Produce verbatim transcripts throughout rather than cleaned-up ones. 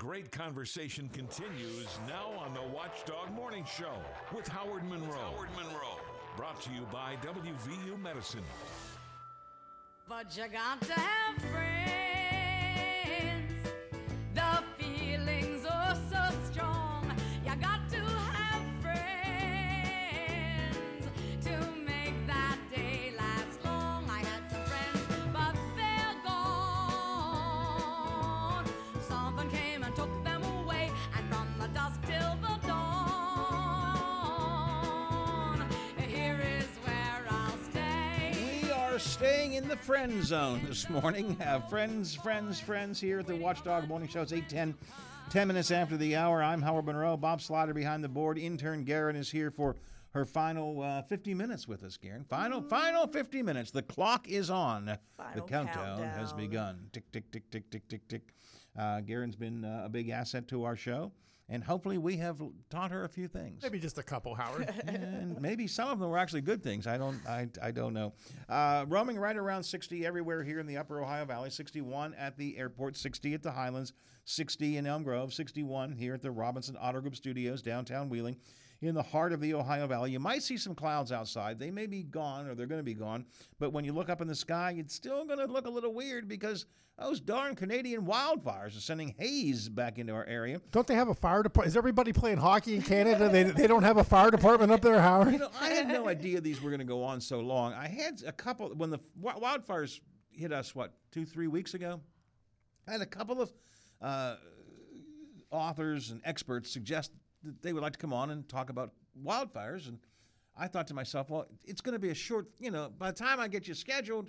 Great conversation continues now on the Watchdog Morning Show with Howard Monroe. Howard Monroe. Brought to you by W V U Medicine. But you got to have friends. The feelings are so strong. You got to have friends to make that day last long. I had some friends, but they're gone. Someone came and took them away, and from the dusk till the dawn, here is where I'll stay. We are staying in the friend zone this morning. Have friends, friends, friends here at the Watchdog Morning Show. It's eight ten, ten minutes after the hour. I'm Howard Monroe. Bob Slaughter behind the board. Intern Garen is here for her final uh, fifty minutes with us, Garen. Final, mm. final fifty minutes. The clock is on. Final the countdown, countdown has begun. Tick, tick, tick, tick, tick, tick, tick. Uh, Garen's been uh, a big asset to our show. And hopefully we have taught her a few things. Maybe just a couple, Howard. And maybe some of them were actually good things. I don't I, I don't know. Uh, roaming right around sixty everywhere here in the upper Ohio Valley. sixty-one at the airport, sixty at the Highlands, sixty in Elm Grove, sixty-one here at the Robinson Auto Group Studios, downtown Wheeling, in the heart of the Ohio Valley. You might see some clouds outside. They may be gone, or they're going to be gone. But when you look up in the sky, it's still going to look a little weird because those darn Canadian wildfires are sending haze back into our area. Don't they have a fire? Is everybody playing hockey in Canada? They they don't have a fire department up there, Howard? You know, I had no idea these were going to go on so long. I had a couple, when the wildfires hit us, what, two, three weeks ago? I had a couple of uh, authors and experts suggest that they would like to come on and talk about wildfires. And I thought to myself, well, it's going to be a short, you know, by the time I get you scheduled,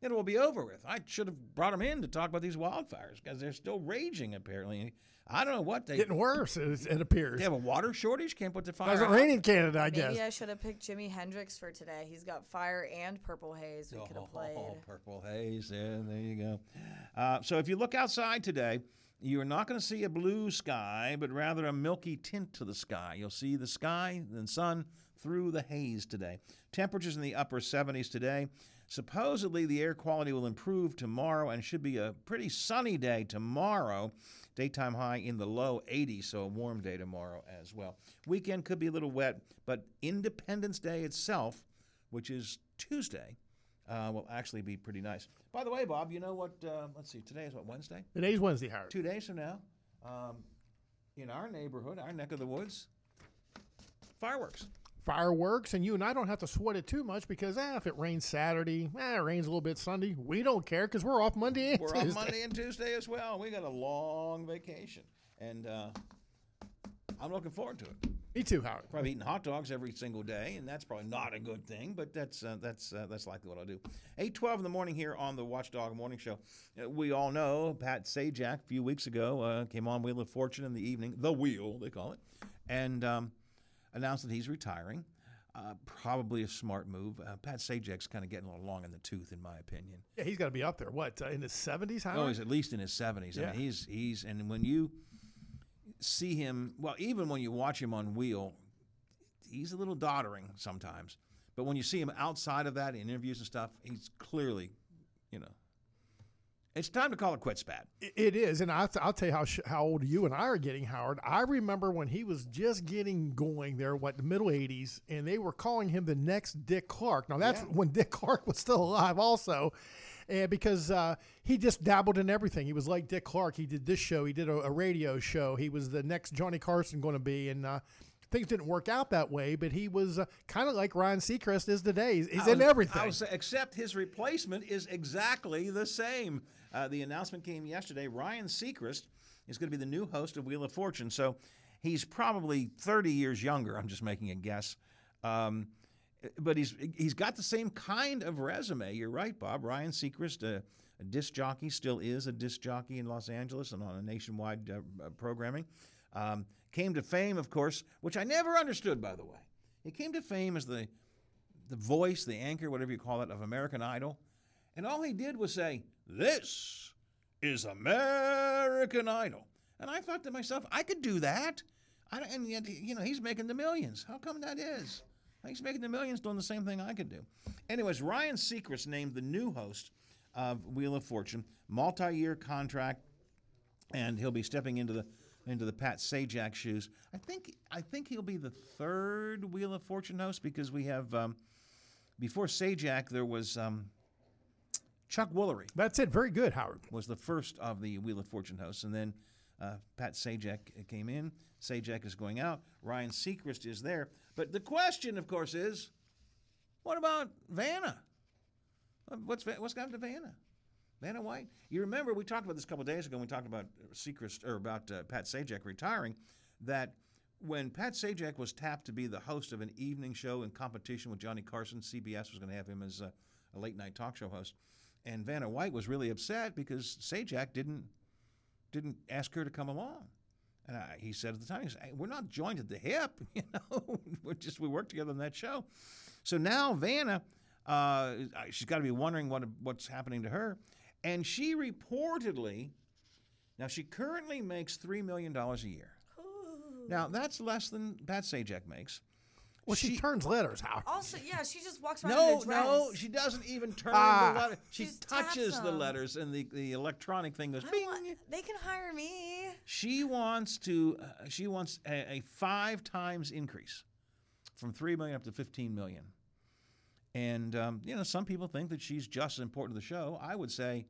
it will be over with. I should have brought them in to talk about these wildfires because they're still raging, apparently. I don't know what they... Getting worse, it appears. They have a water shortage? Can't put the fire out. Doesn't rain in Canada, I guess. Maybe I should have picked Jimi Hendrix for today. He's got Fire and Purple Haze we oh, could have played. Oh, Purple Haze. Yeah, there you go. Uh, so if you look outside today, you're not going to see a blue sky, but rather a milky tint to the sky. You'll see the sky and sun through the haze today. Temperatures in the upper seventies today. Supposedly, the air quality will improve tomorrow and should be a pretty sunny day tomorrow. Daytime high in the low eighties, so a warm day tomorrow as well. Weekend could be a little wet, but Independence Day itself, which is Tuesday, Uh, will actually be pretty nice. By the way, Bob, you know what? Uh, let's see. Today is what, Wednesday? Today's Wednesday, Howard. Two days from now, um, in our neighborhood, our neck of the woods, fireworks. Fireworks, and you and I don't have to sweat it too much because eh, if it rains Saturday, eh, it rains a little bit Sunday, we don't care because we're off Monday and we're Tuesday. We're off Monday and Tuesday as well. We got a long vacation, and uh, I'm looking forward to it. Me too, Howard. Probably eating hot dogs every single day, and that's probably not a good thing, but that's uh, that's uh, that's likely what I'll do. eight twelve in the morning here on the Watchdog Morning Show. Uh, we all know Pat Sajak a few weeks ago uh, came on Wheel of Fortune in the evening, the Wheel, they call it, and um, announced that he's retiring. Uh, probably a smart move. Uh, Pat Sajak's kind of getting a little long in the tooth, in my opinion. Yeah, he's got to be up there. What, uh, in his seventies, Howard? Oh, he's at least in his seventies. Yeah. I mean, he's he's and when you... see him, well, even when you watch him on Wheel, he's a little doddering sometimes. But when you see him outside of that in interviews and stuff, he's clearly, you know, it's time to call it quits, Pat. It is, and I'll, I'll tell you how how old you and I are getting, Howard. I remember when he was just getting going there, what, the middle eighties, and they were calling him the next Dick Clark. Now, that's yeah. when Dick Clark was still alive also, and because uh, he just dabbled in everything. He was like Dick Clark. He did this show. He did a, a radio show. He was the next Johnny Carson going to be, and uh, things didn't work out that way, but he was uh, kind of like Ryan Seacrest is today. He's, he's was, in everything. Say, except his replacement is exactly the same. Uh, the announcement came yesterday. Ryan Seacrest is going to be the new host of Wheel of Fortune. So he's probably thirty years younger. I'm just making a guess. Um, but he's he's got the same kind of resume. You're right, Bob. Ryan Seacrest, a, a disc jockey, still is a disc jockey in Los Angeles and on a nationwide uh, programming. Um, came to fame, of course, which I never understood, by the way. He came to fame as the the voice, the anchor, whatever you call it, of American Idol. And all he did was say, "This is American Idol." And I thought to myself, I could do that. I don't, and yet, you know, he's making the millions. How come that is? He's making the millions doing the same thing I could do. Anyways, Ryan Seacrest named the new host of Wheel of Fortune, multi-year contract. and he'll be stepping into the into the Pat Sajak shoes. I think I think he'll be the third Wheel of Fortune host, because we have um, before Sajak there was um, Chuck Woolery. That's it. Very good, Howard. Was the first of the Wheel of Fortune hosts, and then uh, Pat Sajak came in. Sajak is going out. Ryan Seacrest is there. But the question, of course, is what about Vanna? What's what's happened to Vanna? Vanna White. You remember we talked about this a couple of days ago when we talked about Seacrest or about uh, Pat Sajak retiring, that when Pat Sajak was tapped to be the host of an evening show in competition with Johnny Carson, C B S was going to have him as a, a late night talk show host, and Vanna White was really upset because Sajak didn't didn't ask her to come along. And I, he said at the time, he said, hey, "We're not joined at the hip, you know. We're just we worked together on that show." So now Vanna, uh, she's got to be wondering what what's happening to her. And she reportedly, now she currently makes three million dollars a year. Ooh. Now, that's less than Pat Sajak makes. Well, she, she turns letters, Howard. Also, yeah, she just walks around no, in a dress. No, no, she doesn't even turn ah, the letters. She, she touches the letters, and the, the electronic thing goes, bing. Want, they can hire me. She wants to. Uh, she wants a, a five times increase from three million dollars up to fifteen million dollars. And, um, you know, some people think that she's just as important to the show. I would say,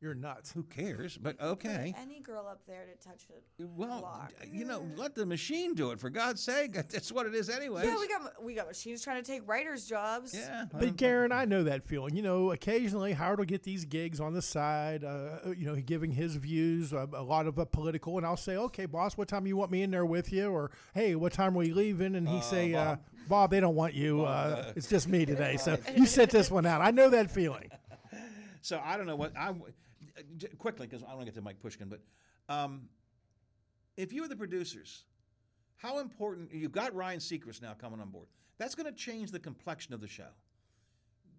you're nuts. Who cares? But okay. Put any girl up there to touch it. Well, lock. you know, let the machine do it. For God's sake, that's what it is anyway. Yeah, we got we got machines trying to take writers' jobs. Yeah, but Garen, I know that feeling. You know, occasionally Howard will get these gigs on the side. Uh, you know, giving his views, a, a lot of a political, and I'll say, okay, boss, what time you want me in there with you? Or hey, what time are we leaving? And he uh, say, Bob. Uh, Bob, they don't want you. Bob, uh, uh, it's just me today. So you sit this one out. I know that feeling. So I don't know what I quickly, because I want to get to Mike Pushkin, but um, if you were the producers, how important, you've got Ryan Seacrest now coming on board. That's going to change the complexion of the show.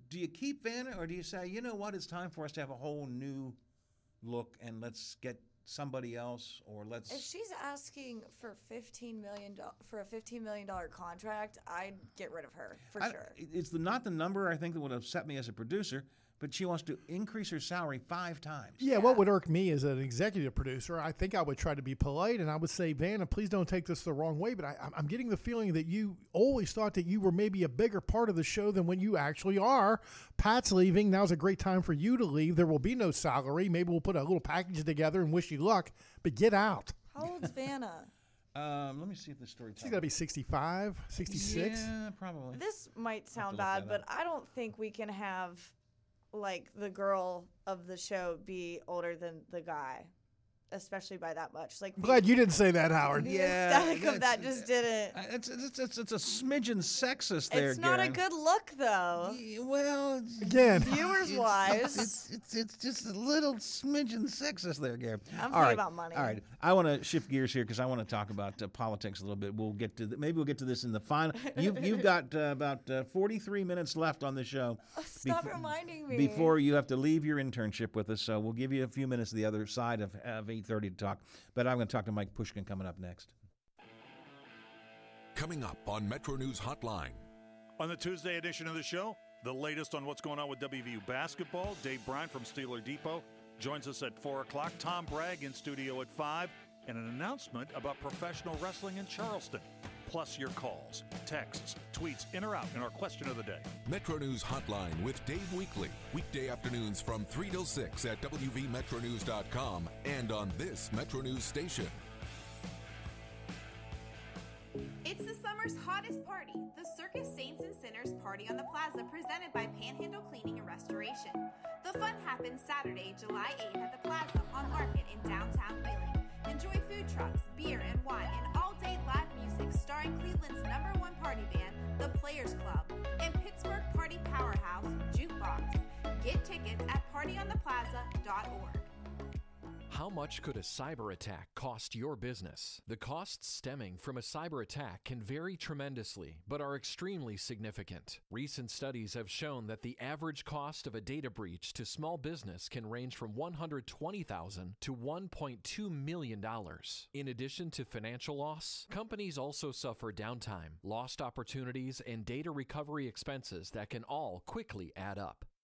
Do you keep Vanna, or do you say, you know what, it's time for us to have a whole new look and let's get somebody else, or let's. If she's asking for fifteen million for a fifteen million dollar contract, I'd get rid of her for I, sure. It's the, not the number I think that would upset me as a producer. But she wants to increase her salary five times. Yeah, yeah, what would irk me as an executive producer, I think I would try to be polite, and I would say, Vanna, please don't take this the wrong way, but I, I'm getting the feeling that you always thought that you were maybe a bigger part of the show than when you actually are. Pat's leaving. Now's a great time for you to leave. There will be no salary. Maybe we'll put a little package together and wish you luck, but get out. How old's Vanna? Um, let me see if the story tells. She's got to be sixty-five, sixty-six. Yeah, probably. This might sound bad, but I don't think we can have, like, the girl of the show be older than the guy, especially by that much. Like, I'm glad you didn't say that, Howard. The yeah, aesthetic of that just didn't. It's, it's, it's, it's a smidgen sexist there, It's not Garen. A good look, though. Yeah, well, again, viewers-wise. It's, it's, it's just a little smidgen sexist there, Garen. I'm thinking right. about money. All right. I want to shift gears here because I want to talk about uh, politics a little bit. We'll get to the, Maybe we'll get to this in the final. You've, you've got uh, about uh, forty-three minutes left on the show. Oh, stop before, reminding me. Before you have to leave your internship with us, so we'll give you a few minutes to the other side of uh, eight thirty to talk, but I'm going to talk to Mike Pushkin coming up next. Coming up on Metro News Hotline. On the Tuesday edition of the show, the latest on what's going on with W V U basketball. Dave Bryant from Steeler Depot joins us at four o'clock. Tom Bragg in studio at five, and an announcement about professional wrestling in Charleston. Plus your calls, texts, tweets, in or out in our question of the day. Metro News Hotline with Dave Weekly. Weekday afternoons from three till six at W V Metro News dot com and on this Metro News station. It's the summer's hottest party, the Circus Saints and Sinners Party on the Plaza, presented by Panhandle Cleaning and Restoration. The fun happens Saturday, July eighth at the Plaza on Market in downtown Wheeling. Enjoy food trucks, beer and wine, and all-day live music starring Cleveland's number one party band, The Players Club, and Pittsburgh party powerhouse, Jukebox. Get tickets at party on the plaza dot org. How much could a cyber attack cost your business? The costs stemming from a cyber attack can vary tremendously, but are extremely significant. Recent studies have shown that the average cost of a data breach to small business can range from one hundred twenty thousand dollars to one point two million dollars. In addition to financial loss, companies also suffer downtime, lost opportunities, and data recovery expenses that can all quickly add up.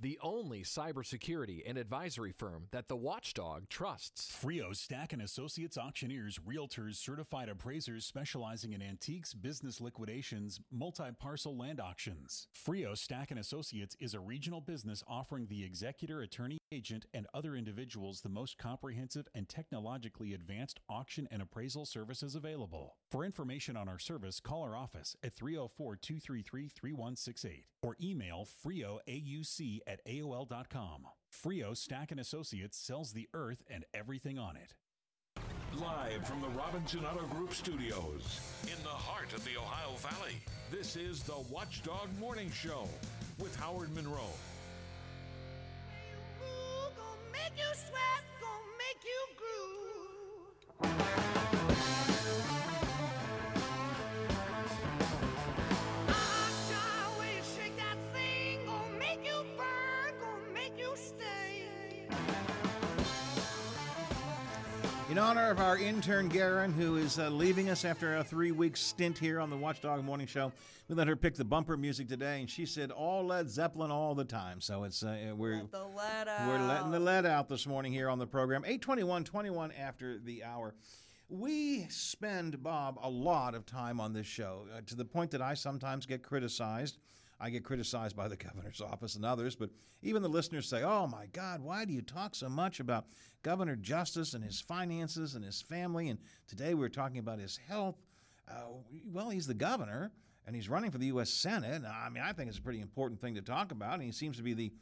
the only cybersecurity and advisory firm that the watchdog trusts. Frio Stack and Associates auctioneers, realtors, certified appraisers specializing in antiques, business liquidations, multi-parcel land auctions. Frio Stack and Associates is a regional business offering the executor, attorney, agent, and other individuals the most comprehensive and technologically advanced auction and appraisal services available. For information on our service, call our office at three oh four, two three three, three one six eight or email frioauc at A O L dot com. Frio Stack and Associates sells the earth and everything on it. Live from the Robinson Auto Group studios in the heart of the Ohio Valley, this is the Watchdog Morning Show with Howard Monroe. Ooh, gonna make you sweat, gonna make you groove. In honor of our intern, Garen, who is uh, leaving us after a three-week stint here on the Watchdog Morning Show, we let her pick the bumper music today, and she said all Led Zeppelin all the time. So it's uh, we're, Let the lead out. We're letting the lead out this morning here on the program. eight twenty-one, twenty-one after the hour. We spend, Bob, a lot of time on this show, uh, to the point that I sometimes get criticized. I get criticized by the governor's office and others, but even the listeners say, oh, my God, why do you talk so much about Governor Justice and his finances and his family? And today we were talking about his health. Uh, well, he's the governor, and he's running for the U S Senate. And I mean, I think it's a pretty important thing to talk about, and he seems to be the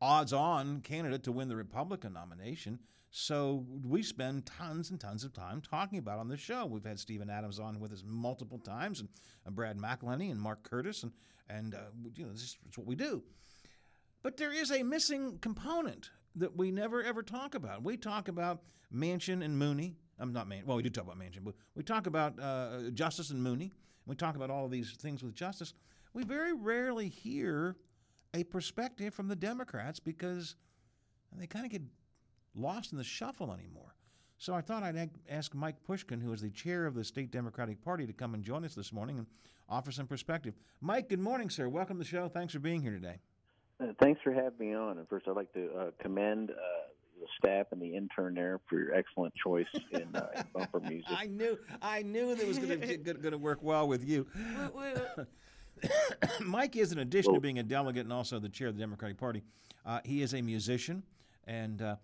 odds-on candidate to win the Republican nomination. So we spend tons and tons of time talking about on this show. We've had Stephen Adams on with us multiple times, and, and Brad McElhinney and Mark Curtis, and, and uh, you know, this is what we do. But there is a missing component that we never, ever talk about. We talk about Manchin and Mooney. I'm not Manchin. Well, we do talk about Manchin, but we talk about uh, Justice and Mooney. We talk about all of these things with Justice. We very rarely hear a perspective from the Democrats because they kind of get lost in the shuffle anymore. So I thought I'd ask Mike Pushkin, who is the chair of the State Democratic Party, to come and join us this morning and offer some perspective. Mike, good morning, sir. Welcome to the show. Thanks for being here today. Uh, thanks for having me on. And first, I'd like to uh, commend uh, the staff and the intern there for your excellent choice in, uh, in bumper music. I knew, I knew that was going to work well with you. Mike is, in addition Whoa. to being a delegate and also the chair of the Democratic Party, uh, he is a musician. And uh,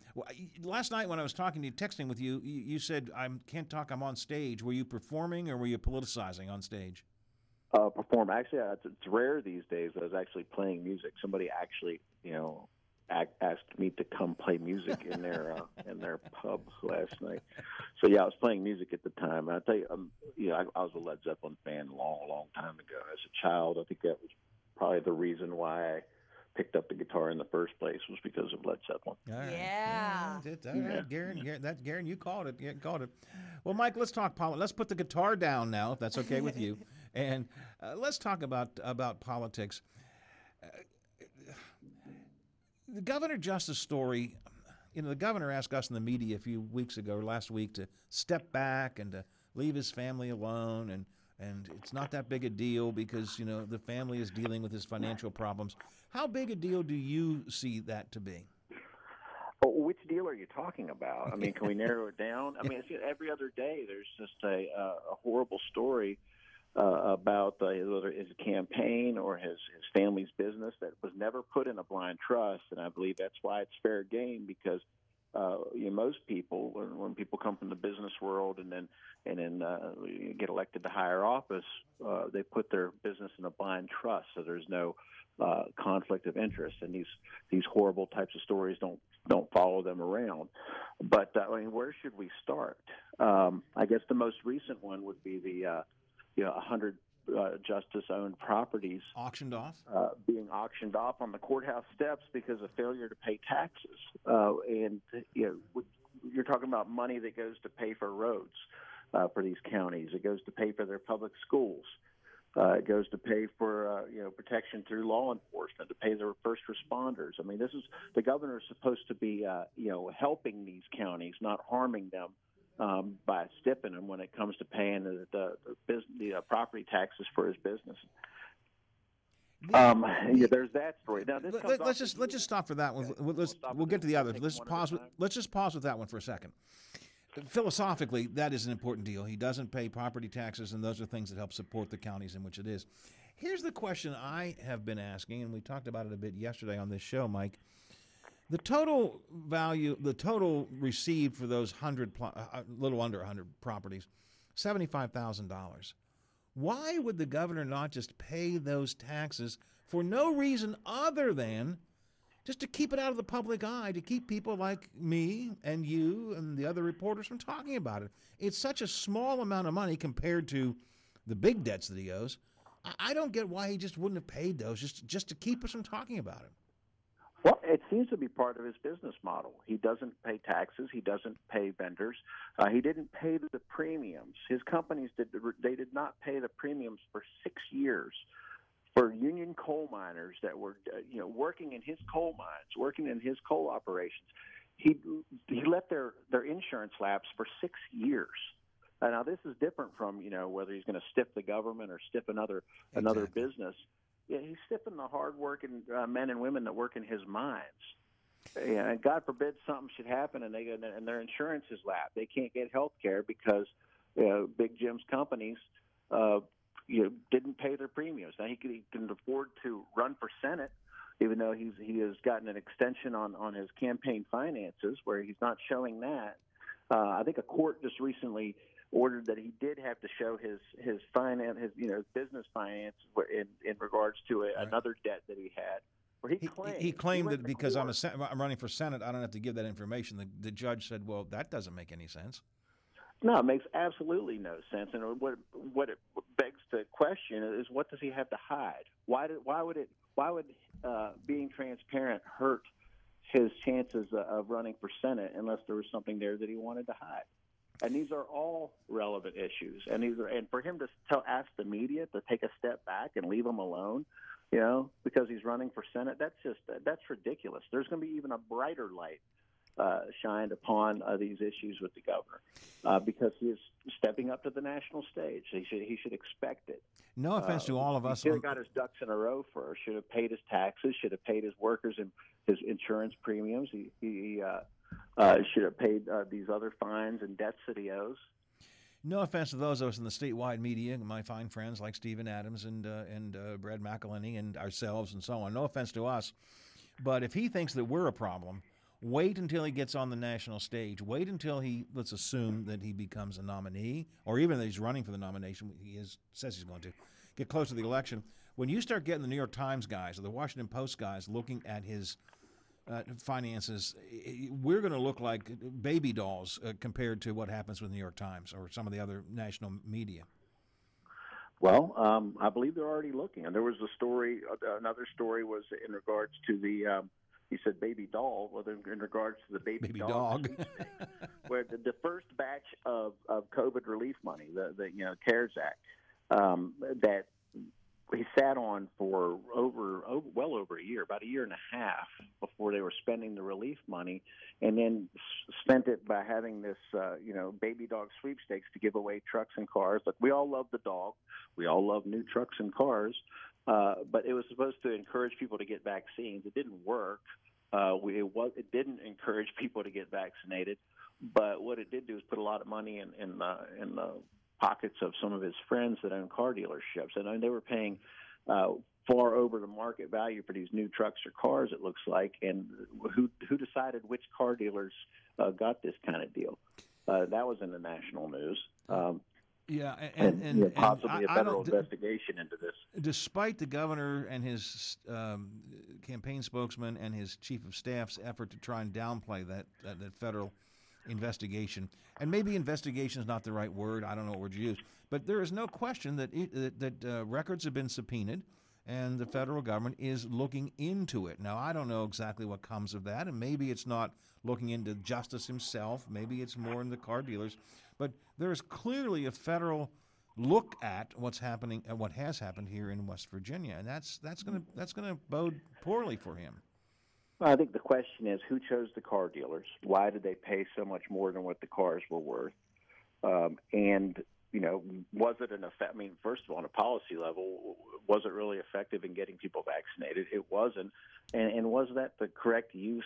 last night when I was talking to you, texting with you, you said, I can't talk, I'm on stage. Were you performing or were you politicizing on stage? Uh, perform. Actually, uh, it's, it's rare these days that I was actually playing music. Somebody actually, you know, asked me to come play music in their uh, in their pub last night. So yeah, I was playing music at the time. And I tell you, um, you know, I, I was a Led Zeppelin fan a long, long time ago. As a child, I think that was probably the reason why I picked up the guitar in the first place was because of Led Zeppelin. All right. Yeah, yeah. All right. yeah. Garen, Garen, that Garen, you called it. You called it. Well, Mike, let's talk politics. Let's put the guitar down now, if that's okay with you, and uh, let's talk about about politics. Uh, The Governor Justice story, you know, the governor asked us in the media a few weeks ago, or last week, to step back and to leave his family alone, and, and it's not that big a deal because, you know, the family is dealing with his financial problems. How big a deal do you see that to be? Well, which deal are you talking about? I mean, can we narrow it down? I mean, it's, every other day there's just a, uh, a horrible story Uh, about uh, whether his campaign or his, his family's business that was never put in a blind trust, and I believe that's why it's fair game, because uh, you know, most people, when, when people come from the business world and then and then uh, get elected to higher office, uh, they put their business in a blind trust, so there's no uh, conflict of interest, and these these horrible types of stories don't don't follow them around. But uh, I mean, where should we start? Um, I guess the most recent one would be the. Uh, You know, a hundred uh, Justice-owned properties auctioned off, uh, being auctioned off on the courthouse steps because of failure to pay taxes. Uh, and you know, you're talking about money that goes to pay for roads uh, for these counties. It goes to pay for their public schools. Uh, it goes to pay for uh, you know protection through law enforcement, to pay their first responders. I mean, this is the governor is supposed to be uh, you know helping these counties, not harming them. Um, by stipping him when it comes to paying the the, the, business, the uh, property taxes for his business. Um, yeah, there's that story. Now, this let, let's just let's just stop for that one. Yeah, let's, let's we'll, we'll get to the others. Let's pause. With, let's just pause with that one for a second. Philosophically, that is an important deal. He doesn't pay property taxes, and those are things that help support the counties in which it is. Here's the question I have been asking, and we talked about it a bit yesterday on this show, Mike. The total value, the total received for those hundred, a little under one hundred properties, seventy-five thousand dollars. Why would the governor not just pay those taxes for no reason other than just to keep it out of the public eye, to keep people like me and you and the other reporters from talking about it? It's such a small amount of money compared to the big debts that he owes. I don't get why he just wouldn't have paid those just, just to keep us from talking about it. Well, it seems to be part of his business model. He doesn't pay taxes. He doesn't pay vendors. Uh, he didn't pay the premiums. His companies, did they did not pay the premiums for six years for union coal miners that were uh, you know, working in his coal mines, working in his coal operations. He he let their, their insurance lapse for six years. Uh, now, this is different from, you know, whether he's going to stiff the government or stiff another exactly. another business. Yeah, he's stiffing the hard-working uh, men and women that work in his mines. Yeah, and God forbid something should happen, and they and their insurance is lapped. They can't get health care because you know, Big Jim's companies uh, you know, didn't pay their premiums. Now he can, he can afford to run for Senate, even though he's he has gotten an extension on, on his campaign finances, where he's not showing that. Uh, I think a court just recently ordered that he did have to show his his finance, his you know business finance in, in regards to a, right. another debt that he had. Where he, he claimed he, he claimed he that because I'm a I'm running for Senate, I don't have to give that information. The, the judge said, "Well, that doesn't make any sense." No, it makes absolutely no sense. And what what it begs to question is, what does he have to hide? Why did why would it why would uh, being transparent hurt his chances of running for Senate unless there was something there that he wanted to hide? And these are all relevant issues. And these are, and for him to tell, ask the media to take a step back and leave him alone, you know, because he's running for Senate, that's just that's ridiculous. There's going to be even a brighter light uh, shined upon uh, these issues with the governor uh, because he is stepping up to the national stage. He should he should expect it. No offense uh, to all of us. He should have got his ducks in a row first. Should have paid his taxes. Should have paid his workers and his insurance premiums. He he. Uh, Uh, should have paid uh, these other fines and debts that he owes. No offense to those of us in the statewide media, my fine friends like Stephen Adams and uh, and uh, Brad McElhinney and ourselves and so on. No offense to us. But if he thinks that we're a problem, wait until he gets on the national stage. Wait until he, let's assume that he becomes a nominee, or even that he's running for the nomination, he is, says he's going to, get close to the election. When you start getting the New York Times guys or the Washington Post guys looking at his Uh, finances, we're going to look like baby dolls uh, compared to what happens with New York Times or some of the other national media. Well, um, I believe they're already looking. And there was a story, another story was in regards to the, um, you said baby doll, well, in regards to the baby, baby dog, dog. where the, the first batch of, of COVID relief money, the, the you know, CARES Act, um, that he sat on for over, over, well over a year, about a year and a half before they were spending the relief money, and then spent it by having this, uh, you know, baby dog sweepstakes to give away trucks and cars. Like, we all love the dog. We all love new trucks and cars. Uh, but it was supposed to encourage people to get vaccines. It didn't work. Uh, we, it, was, it didn't encourage people to get vaccinated. But what it did do is put a lot of money in, in, uh, in the pockets of some of his friends that own car dealerships. And I mean, they were paying uh, far over the market value for these new trucks or cars, it looks like. And who who decided which car dealers uh, got this kind of deal? Uh, that was in the national news. Um, yeah, and, and, and, and possibly and a federal investigation d- into this. Despite the governor and his um, campaign spokesman and his chief of staff's effort to try and downplay that, that, that federal investigation. And maybe investigation is not the right word. I don't know what word you use. But there is no question that it, that, that uh, records have been subpoenaed, and the federal government is looking into it. Now, I don't know exactly what comes of that, and maybe it's not looking into Justice himself. Maybe it's more in the car dealers. But there is clearly a federal look at what's happening and what has happened here in West Virginia, and that's that's going to that's going to bode poorly for him. Well, I think the question is, who chose the car dealers? Why did they pay so much more than what the cars were worth? Um, and, you know, was it an effect? I mean, first of all, on a policy level, was it really effective in getting people vaccinated? It wasn't. And, and was that the correct use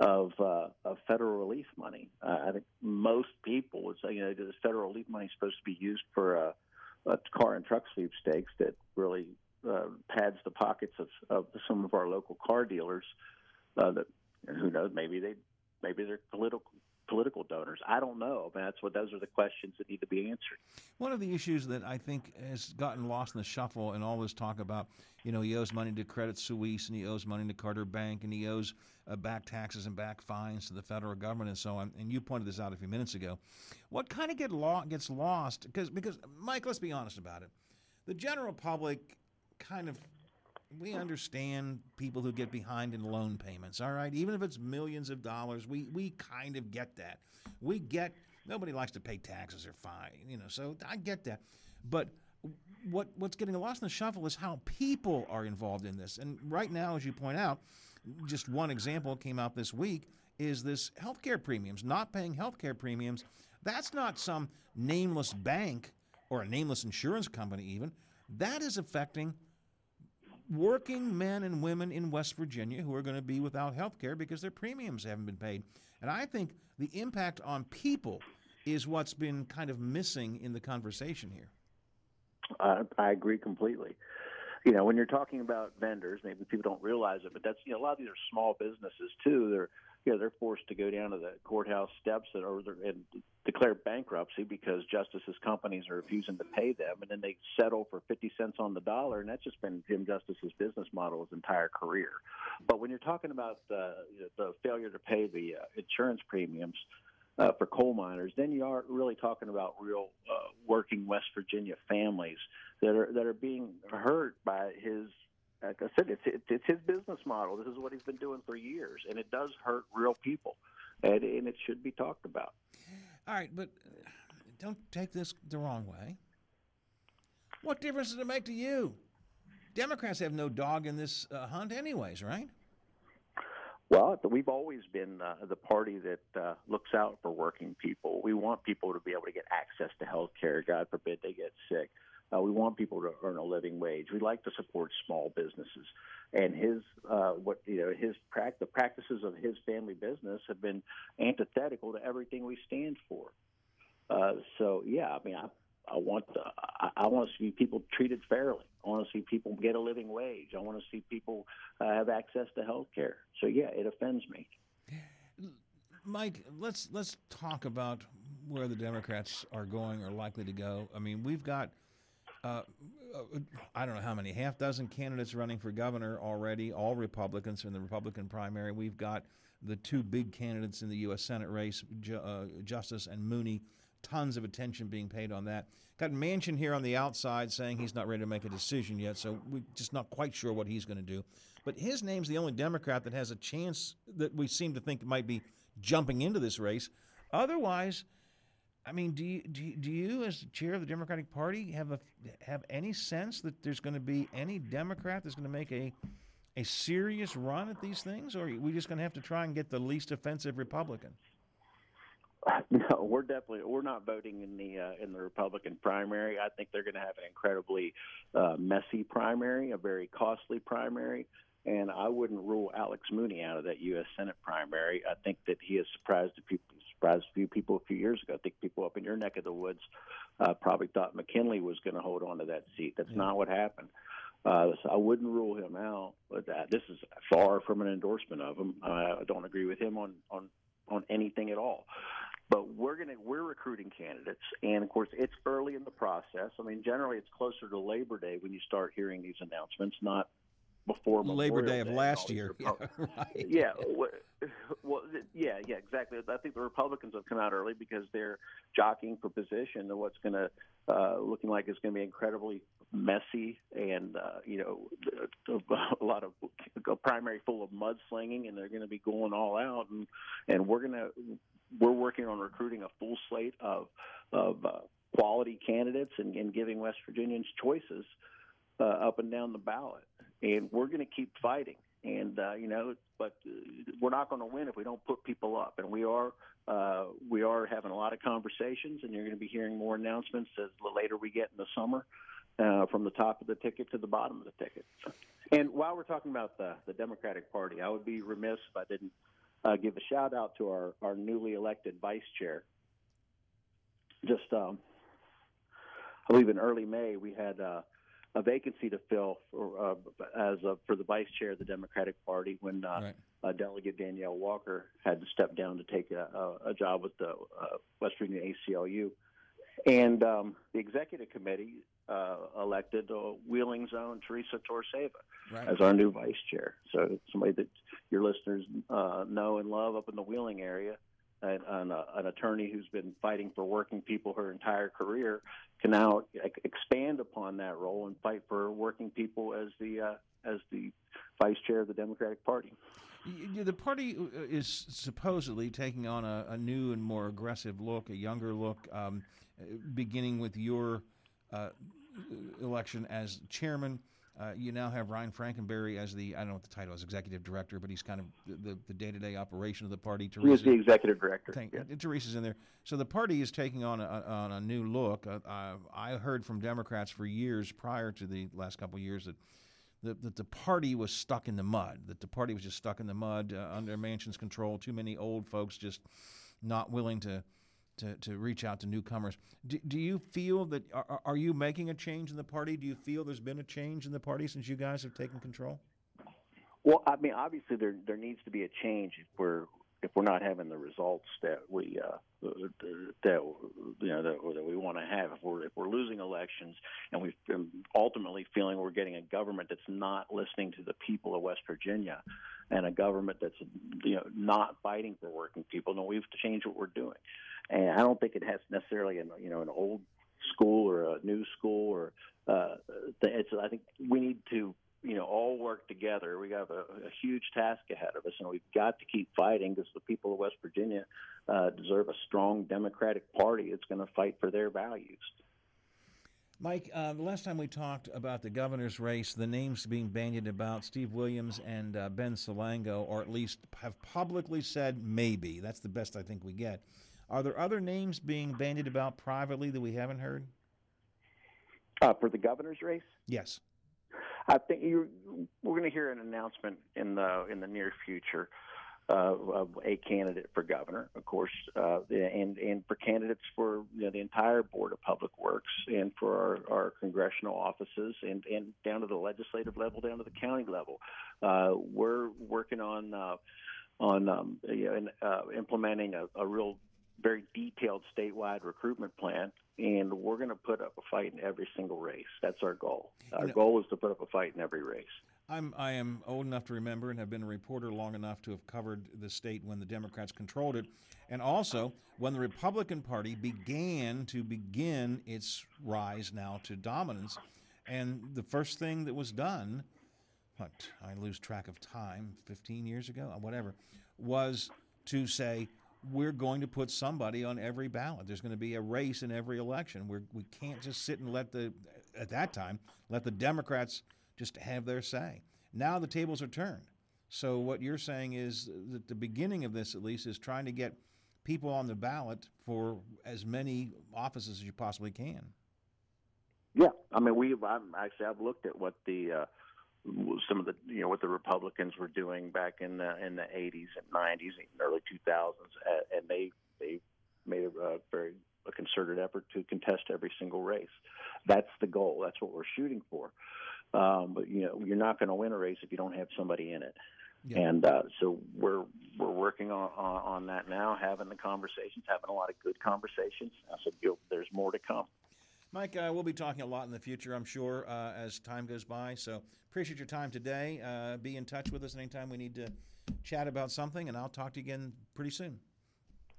of, uh, of federal relief money? Uh, I think most people would say, you know, this federal relief money is supposed to be used for uh, uh, car and truck sweepstakes that really uh, pads the pockets of, of some of our local car dealers. Uh, that, who knows? Maybe they, maybe they're political political donors. I don't know. But that's what those are the questions that need to be answered. One of the issues that I think has gotten lost in the shuffle in all this talk about, you know, he owes money to Credit Suisse and he owes money to Carter Bank and he owes uh, back taxes and back fines to the federal government and so on. And you pointed this out a few minutes ago. What kind of get lo- gets lost? Because because Mike, let's be honest about it. The general public kind of. We understand people who get behind in loan payments, all right? Even if it's millions of dollars, we, we kind of get that. We get nobody likes to pay taxes or fine, you know, so I get that. But what what's getting lost in the shuffle is how people are involved in this. And right now, as you point out, just one example came out this week is this healthcare premiums, not paying healthcare premiums. That's not some nameless bank or a nameless insurance company even. That is affecting working men and women in West Virginia who are going to be without health care because their premiums haven't been paid. And I think the impact on people is what's been kind of missing in the conversation here. Uh, I agree completely. You know, when you're talking about vendors, maybe people don't realize it, but that's, you know, a lot of these are small businesses too. They're, you know, they're forced to go down to the courthouse steps and, or and declare bankruptcy because Justice's companies are refusing to pay them, and then they settle for fifty cents on the dollar, and that's just been Jim Justice's business model his entire career. But when you're talking about uh, the failure to pay the uh, insurance premiums uh, for coal miners, then you are really talking about real uh, working West Virginia families that are that are being hurt by his, like I said, it's, it's his business model. This is what he's been doing for years, and it does hurt real people, and, and it should be talked about. All right, but don't take this the wrong way. What difference does it make to you? Democrats have no dog in this uh, hunt anyways, right? Well, we've always been uh, the party that uh, looks out for working people. We want people to be able to get access to health care. God forbid they get sick. Uh, we want people to earn a living wage. We like to support small businesses, and his uh, what you know his prac- the practices of his family business have been antithetical to everything we stand for. Uh, so yeah, I mean, I, I want the, I, I want to see people treated fairly. I want to see people get a living wage. I want to see people uh, have access to health care. So yeah, it offends me. Mike, let's let's talk about where the Democrats are going or likely to go. I mean, we've got. Uh, I don't know how many, half dozen candidates running for governor already, all Republicans in the Republican primary. We've got the two big candidates in the U S Senate race, Ju- uh, Justice and Mooney, tons of attention being paid on that. Got Manchin here on the outside saying he's not ready to make a decision yet, so we're just not quite sure what he's going to do. But his name's the only Democrat that has a chance that we seem to think might be jumping into this race. Otherwise, I mean, do you, do you, do you as chair of the Democratic Party have a, have any sense that there's going to be any Democrat that's going to make a a serious run at these things, or are we just going to have to try and get the least offensive Republican? No, we're definitely we're not voting in the uh, in the Republican primary. I think they're going to have an incredibly uh, messy primary, a very costly primary. And I wouldn't rule Alex Mooney out of that U S Senate primary. I think that he has surprised a few, surprised a few people a few years ago. I think people up in your neck of the woods uh, probably thought McKinley was going to hold on to that seat. That's yeah. not what happened. Uh, so I wouldn't rule him out. But uh, this is far from an endorsement of him. Uh, I don't agree with him on, on, on anything at all. But we're gonna we're recruiting candidates, and of course it's early in the process. I mean, generally it's closer to Labor Day when you start hearing these announcements, not before Labor Day of last year. Yeah, right. yeah, well, yeah, yeah, exactly. I think the Republicans have come out early because they're jockeying for position and what's going to uh, looking like it's going to be incredibly messy and uh, you know a lot of a primary full of mudslinging, and they're going to be going all out, and and we're going to we're working on recruiting a full slate of of uh, quality candidates and, and giving West Virginians choices. Uh, up and down the ballot, and we're going to keep fighting. And uh, you know, but we're not going to win if we don't put people up. And we are, uh, we are having a lot of conversations, and you're going to be hearing more announcements as the later we get in the summer, uh, from the top of the ticket to the bottom of the ticket. And while we're talking about the, the Democratic Party, I would be remiss if I didn't uh, give a shout out to our our newly elected vice chair. Just, um, I believe in early May we had. Uh, A vacancy to fill for, uh, as a, for the vice chair of the Democratic Party when uh, right. uh, Delegate Danielle Walker had to step down to take a, a, a job with the uh, West Virginia A C L U, and um, the executive committee uh, elected uh, Wheeling's own Teresa Torceva right. as our new vice chair. So somebody that your listeners uh, know and love up in the Wheeling area. An, an, uh, an attorney who's been fighting for working people her entire career can now e- expand upon that role and fight for working people as the uh, as the vice chair of the Democratic Party. Yeah, the party is supposedly taking on a, a new and more aggressive look, a younger look, um, beginning with your uh, election as chairman. Uh, you now have Ryan Frankenberry as the, I don't know what the title is, executive director, but he's kind of the, the day-to-day operation of the party. Teresa, he is the executive director. Thank, yeah. Teresa's in there. So the party is taking on a, on a new look. Uh, uh, I heard from Democrats for years prior to the last couple of years that the, that the party was stuck in the mud, that the party was just stuck in the mud uh, under Manchin's control, too many old folks just not willing to To, to reach out to newcomers. Do, do you feel that, are, are you making a change in the party? Do you feel there's been a change in the party since you guys have taken control? Well, I mean, obviously there there needs to be a change if we're if we're not having the results that we uh, that you know that, that we want to have. If we're if we're losing elections and we're ultimately feeling we're getting a government that's not listening to the people of West Virginia, and a government that's you know not fighting for working people, no, we've to change what we're doing. And I don't think it has necessarily an you know an old school or a new school or uh, it's. I think we need to. You know, all work together. We have a, a huge task ahead of us, and we've got to keep fighting because the people of West Virginia uh, deserve a strong Democratic Party that's going to fight for their values. Mike, uh, last time we talked about the governor's race, the names being bandied about, Steve Williams and uh, Ben Salango, or at least have publicly said maybe. That's the best I think we get. Are there other names being bandied about privately that we haven't heard? Uh, for the governor's race? Yes. I think you're, we're going to hear an announcement in the in the near future uh, of a candidate for governor, of course, uh, and and for candidates for you know, the entire Board of Public Works and for our, our congressional offices and, and down to the legislative level, down to the county level. Uh, we're working on uh, on um, you know, uh, implementing a, a real. very detailed statewide recruitment plan, and we're going to put up a fight in every single race. That's our goal. Our you know, goal is to put up a fight in every race. I'm, I am old enough to remember and have been a reporter long enough to have covered the state when the Democrats controlled it, and also when the Republican Party began to begin its rise now to dominance. And the first thing that was done, what, I lose track of time, fifteen years ago, whatever, was to say, we're going to put somebody on every ballot. There's going to be a race in every election. We're, we can't just sit and let the, at that time, let the Democrats just have their say. Now the tables are turned. So what you're saying is that the beginning of this, at least, is trying to get people on the ballot for as many offices as you possibly can. Yeah. I mean, we've I'm, actually, I've looked at what the uh, – some of the you know what the Republicans were doing back in the in the eighties and nineties and early two thousands, and they they made a very a concerted effort to contest every single race. That's the goal. That's what we're shooting for. Um, but you know you're not going to win a race if you don't have somebody in it. Yeah. And uh, so we're we're working on, on on that now, having the conversations, having a lot of good conversations. So you know, there's more to come. Mike, uh, we'll be talking a lot in the future, I'm sure, uh, as time goes by. So appreciate your time today. Uh, be in touch with us anytime we need to chat about something, and I'll talk to you again pretty soon.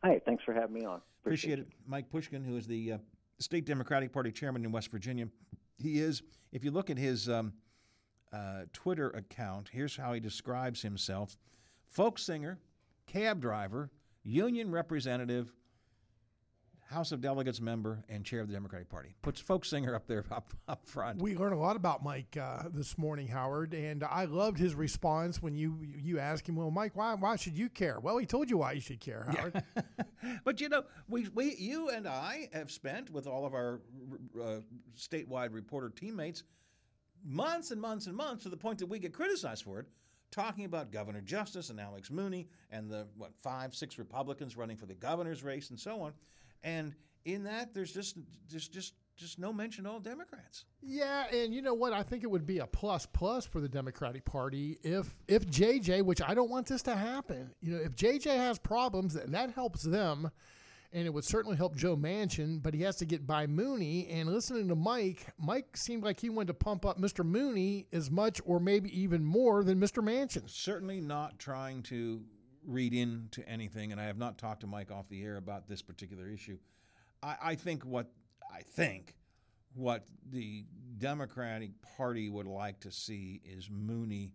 Hi, thanks for having me on. Appreciate, Appreciate it. it. Mike Pushkin, who is the uh, State Democratic Party chairman in West Virginia. He is, if you look at his um, uh, Twitter account, here's how he describes himself. Folk singer, cab driver, union representative, House of Delegates member, and chair of the Democratic Party. Puts folk singer up there up, up front. We learned a lot about Mike uh, this morning, Howard, and I loved his response when you you asked him, well, Mike, why why should you care? Well, he told you why you should care, Howard. Yeah. But, you know, we we you and I have spent, with all of our uh, statewide reporter teammates, months and months and months, to the point that we get criticized for it, talking about Governor Justice and Alex Mooney and the, what, five, six Republicans running for the governor's race and so on. And in that, there's just just just just no mention of all Democrats. Yeah, and you know what? I think it would be a plus plus for the Democratic Party if if J J, which I don't want this to happen, you know, if J J has problems, then that helps them, and it would certainly help Joe Manchin, but he has to get by Mooney. And listening to Mike, Mike seemed like he wanted to pump up Mister Mooney as much or maybe even more than Mister Manchin. Certainly not trying to read into anything, and I have not talked to Mike off the air about this particular issue. I, I think what I think what the Democratic Party would like to see is Mooney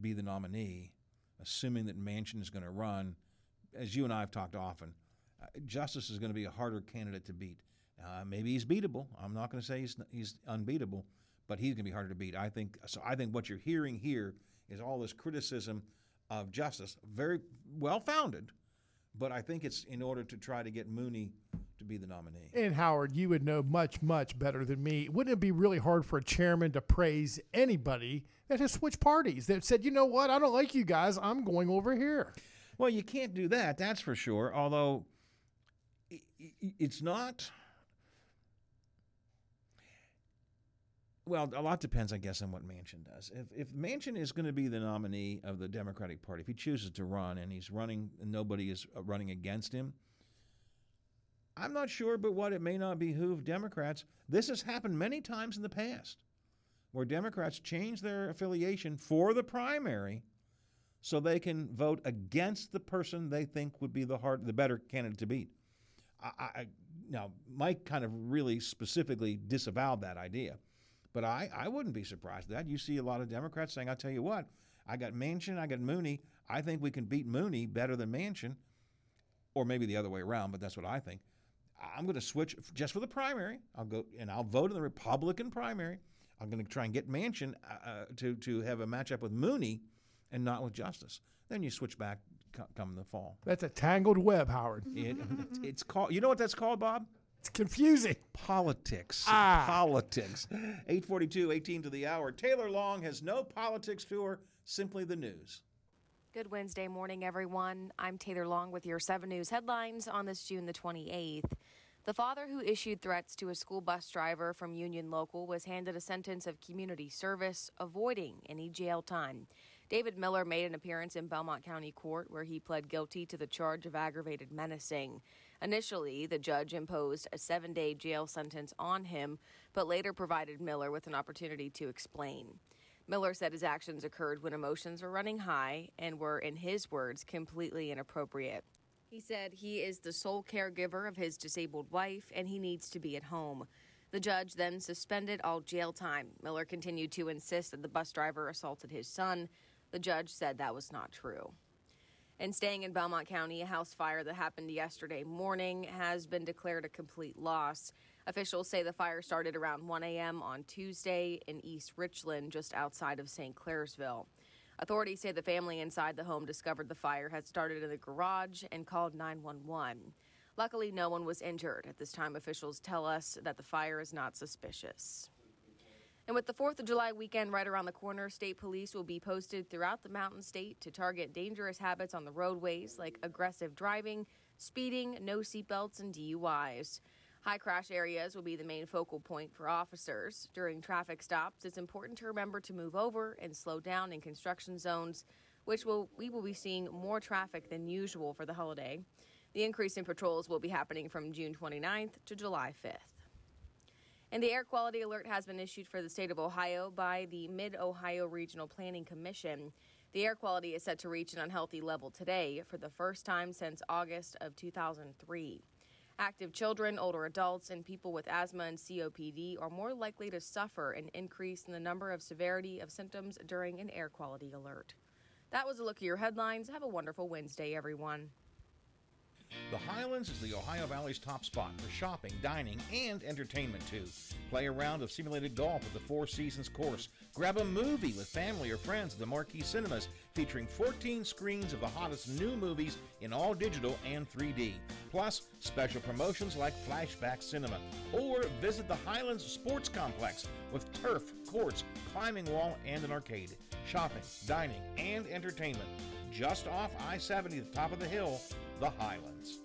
be the nominee, assuming that Manchin is going to run. As you and I have talked often, uh, Justice is going to be a harder candidate to beat. Uh, maybe he's beatable. I'm not going to say he's he's unbeatable, but he's going to be harder to beat. I think so. I think what you're hearing here is all this criticism of Justice, very well-founded, but I think it's in order to try to get Mooney to be the nominee. And, Howard, you would know much, much better than me. Wouldn't it be really hard for a chairman to praise anybody that has switched parties, that said, you know what, I don't like you guys, I'm going over here? Well, you can't do that, that's for sure, although it's not well, a lot depends, I guess, on what Manchin does. If if Manchin is going to be the nominee of the Democratic Party, if he chooses to run and he's running and nobody is running against him, I'm not sure, but what it may not behoove Democrats. This has happened many times in the past where Democrats change their affiliation for the primary so they can vote against the person they think would be the hard, the better candidate to beat. I, I, now, Mike kind of really specifically disavowed that idea. But I, I wouldn't be surprised at that. You see a lot of Democrats saying, I'll tell you what, I got Manchin, I got Mooney. I think we can beat Mooney better than Manchin. Or maybe the other way around, but that's what I think. I'm going to switch just for the primary. I'll go and I'll vote in the Republican primary. I'm going to try and get Manchin uh, to, to have a matchup with Mooney and not with Justice. Then you switch back come the fall. That's a tangled web, Howard. It, it's called, you know what that's called, Bob? It's confusing. Politics. Ah. Politics. eight forty-two, eighteen to the hour. Taylor Long has no politics to her, simply the news. Good Wednesday morning, everyone. I'm Taylor Long with your seven News headlines on this June the twenty-eighth. The father who issued threats to a school bus driver from Union Local was handed a sentence of community service, avoiding any jail time. David Miller made an appearance in Belmont County Court where he pled guilty to the charge of aggravated menacing. Initially, the judge imposed a seven-day jail sentence on him, but later provided Miller with an opportunity to explain. Miller said his actions occurred when emotions were running high and were, in his words, completely inappropriate. He said he is the sole caregiver of his disabled wife and he needs to be at home. The judge then suspended all jail time. Miller continued to insist that the bus driver assaulted his son. The judge said that was not true. And staying in Belmont County, a house fire that happened yesterday morning has been declared a complete loss. Officials say the fire started around one a.m. on Tuesday in East Richland, just outside of Saint Clairsville. Authorities say the family inside the home discovered the fire had started in the garage and called nine one one. Luckily, no one was injured. At this time, officials tell us that the fire is not suspicious. And with the fourth of July weekend right around the corner, state police will be posted throughout the mountain state to target dangerous habits on the roadways like aggressive driving, speeding, no seatbelts, and D U Is. High crash areas will be the main focal point for officers. During traffic stops, it's important to remember to move over and slow down in construction zones, which will we will be seeing more traffic than usual for the holiday. The increase in patrols will be happening from June twenty-ninth to July fifth. And the air quality alert has been issued for the state of Ohio by the Mid-Ohio Regional Planning Commission. The air quality is set to reach an unhealthy level today for the first time since August of two thousand three. Active children, older adults, and people with asthma and C O P D are more likely to suffer an increase in the number of severity of symptoms during an air quality alert. That was a look at your headlines. Have a wonderful Wednesday, everyone. The Highlands is the Ohio Valley's top spot for shopping, dining, and entertainment, too. Play a round of simulated golf at the Four Seasons course. Grab a movie with family or friends at the Marquee Cinemas, featuring fourteen screens of the hottest new movies in all digital and three D. Plus, special promotions like Flashback Cinema. Or visit the Highlands Sports Complex with turf, courts, climbing wall, and an arcade. Shopping, dining, and entertainment. Just off I seventy, the top of the hill, the Highlands.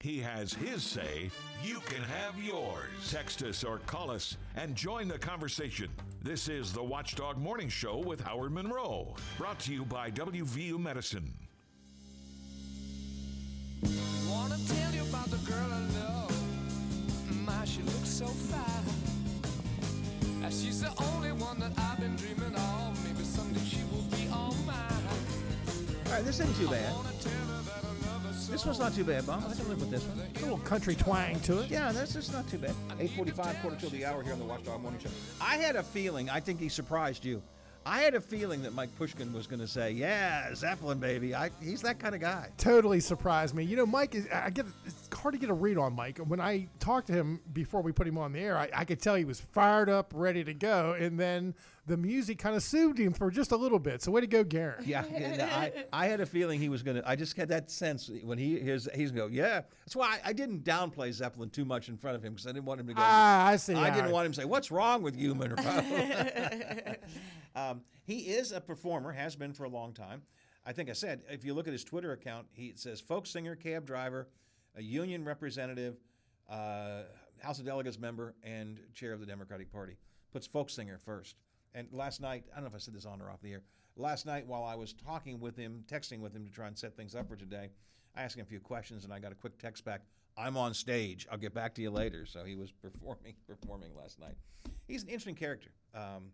He has his say. You can have yours. Text us or call us and join the conversation. This is the Watchdog Morning Show with Howard Monroe, brought to you by W V U Medicine. Want to tell you about the girl I love. My, she looks so fine. She's the only one that I've been dreaming of. Maybe someday she will be all mine. All right, this ain't too bad. This one's not too bad, Bob. I can live with this one. A little country twang to it. Yeah, that's just not too bad. eight forty-five, quarter till the hour here on the Watchdog Morning Show. I had a feeling, I think he surprised you. I had a feeling that Mike Pushkin was going to say, yeah, Zeppelin, baby. I, he's that kind of guy. Totally surprised me. You know, Mike, is, I get it's hard to get a read on Mike. When I talked to him before we put him on the air, I, I could tell he was fired up, ready to go, and then the music kind of soothed him for just a little bit. So way to go, Garen. Yeah, I, I had a feeling he was going to. I just had that sense when he hears he's going to go, yeah. That's why I, I didn't downplay Zeppelin too much in front of him because I didn't want him to go. Ah, I see. I didn't right. want him to say, what's wrong with you, Monroe? um, he is a performer, has been for a long time. I think I said, if you look at his Twitter account, he it says folk singer, cab driver, a union representative, uh, House of Delegates member, and chair of the Democratic Party. Puts folk singer first. And last night, I don't know if I said this on or off the air, last night while I was talking with him, texting with him to try and set things up for today, I asked him a few questions and I got a quick text back, I'm on stage, I'll get back to you later. So he was performing performing last night. He's an interesting character. Um,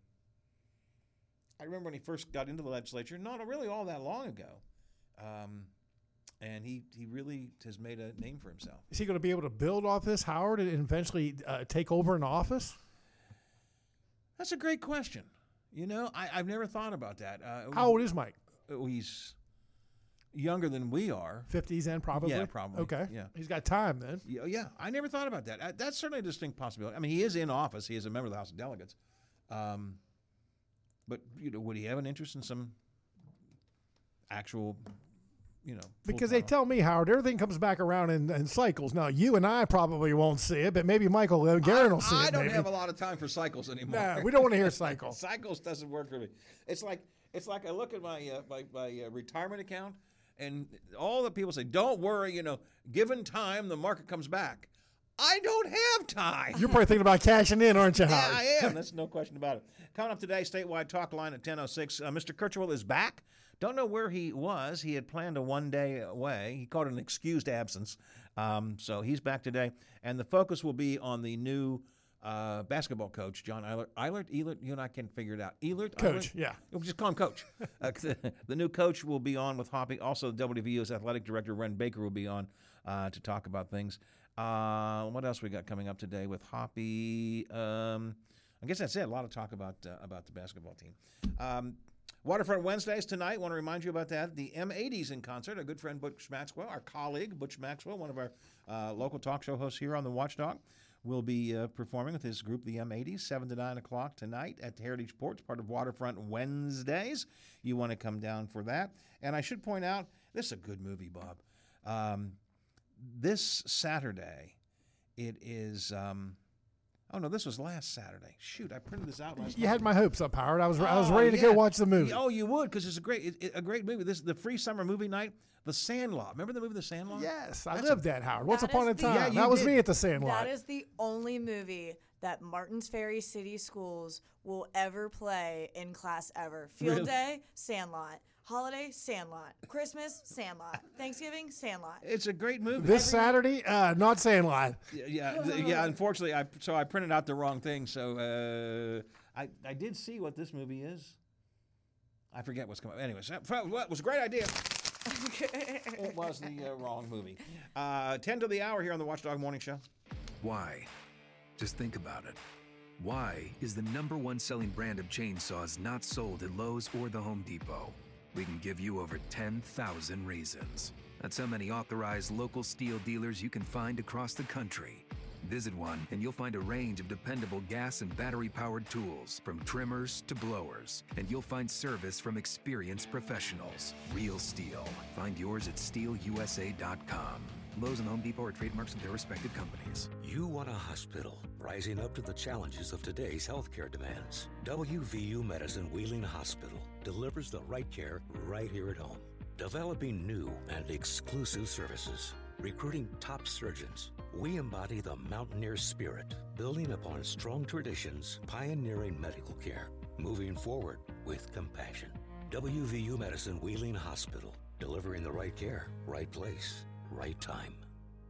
I remember when he first got into the legislature, not really all that long ago, um, and he, he really has made a name for himself. Is he going to be able to build off this, Howard, and eventually uh, take over an office? That's a great question. You know, I, I've never thought about that. Uh, How old is Mike? Oh, he's younger than we are. fifties and probably? Yeah, probably. Okay. Yeah. He's got time then. Yeah, yeah. I never thought about that. Uh, that's certainly a distinct possibility. I mean, he is in office. He is a member of the House of Delegates. Um, but, you know, would he have an interest in some actual... You know, because they tell me, Howard, everything comes back around in, in cycles. Now, you and I probably won't see it, but maybe Michael and Garen will see I it. I don't maybe. have a lot of time for cycles anymore. No, we don't want to hear cycles. Cycles doesn't work for me. It's like it's like I look at my uh, my, my uh, retirement account, and all the people say, "Don't worry, you know, given time, the market comes back." I don't have time. You're probably thinking about cashing in, aren't you, Howard? Yeah, I am. That's no question about it. Coming up today, statewide talk line at ten oh six. Uh, Mister Kirchwell is back. Don't know where he was. He had planned a one-day away. He called it an excused absence. Um, so he's back today. And the focus will be on the new uh, basketball coach, John Eilert. Eilert? Eilert? You and I can't figure it out. Eilert? Coach, Eilert? Yeah. We'll just call him Coach. uh, the, the new coach will be on with Hoppy. Also, W V U's athletic director, Ren Baker, will be on uh, to talk about things. Uh, what else we got coming up today with Hoppy? Um, I guess that's it. A lot of talk about uh, about the basketball team. Um, Waterfront Wednesdays tonight. Want to remind you about that. The M eighties in concert. Our good friend Butch Maxwell, our colleague Butch Maxwell, one of our uh, local talk show hosts here on the Watchdog, will be uh, performing with his group, the M eighties, seven to nine o'clock tonight at the Heritage Porch, part of Waterfront Wednesdays. You want to come down for that. And I should point out, this is a good movie, Bob. Um This Saturday, it is, um, oh, no, this was last Saturday. Shoot, I printed this out last night. You had my hopes up, Howard. I was, oh, I was ready yeah. to go watch the movie. Oh, you would, because it's a great it, it, a great movie. This is the free summer movie night, The Sandlot. Remember the movie The Sandlot? Yes, I That's lived a, that, Howard. Once that upon a the, time. Yeah, that did. was me at The Sandlot. That is the only movie that Martins Ferry City Schools will ever play in class ever. Field really? Day, Sandlot. Holiday, Sandlot. Christmas, Sandlot. Thanksgiving, Sandlot. It's a great movie. This Every- Saturday, uh, not Sandlot. Yeah, yeah, th- yeah. Unfortunately, I so I printed out the wrong thing. So uh, I I did see what this movie is. I forget what's coming up. Anyways, that was a great idea. It was the uh, wrong movie. Uh, ten to the hour here on the Watchdog Morning Show. Why? Just think about it. Why is the number one selling brand of chainsaws not sold at Lowe's or the Home Depot? We can give you over ten thousand reasons. That's how many authorized local Stihl dealers you can find across the country. Visit one and you'll find a range of dependable gas and battery-powered tools, from trimmers to blowers, and you'll find service from experienced professionals. Real Stihl. Find yours at Stihl U S A dot com. Lowe's and Home Depot are trademarks of their respective companies. You want a hospital rising up to the challenges of today's healthcare demands. W V U Medicine Wheeling Hospital delivers the right care right here at home. Developing new and exclusive services, recruiting top surgeons, we embody the mountaineer spirit, building upon strong traditions, pioneering medical care, moving forward with compassion. W V U Medicine Wheeling Hospital, delivering the right care, right place, right time.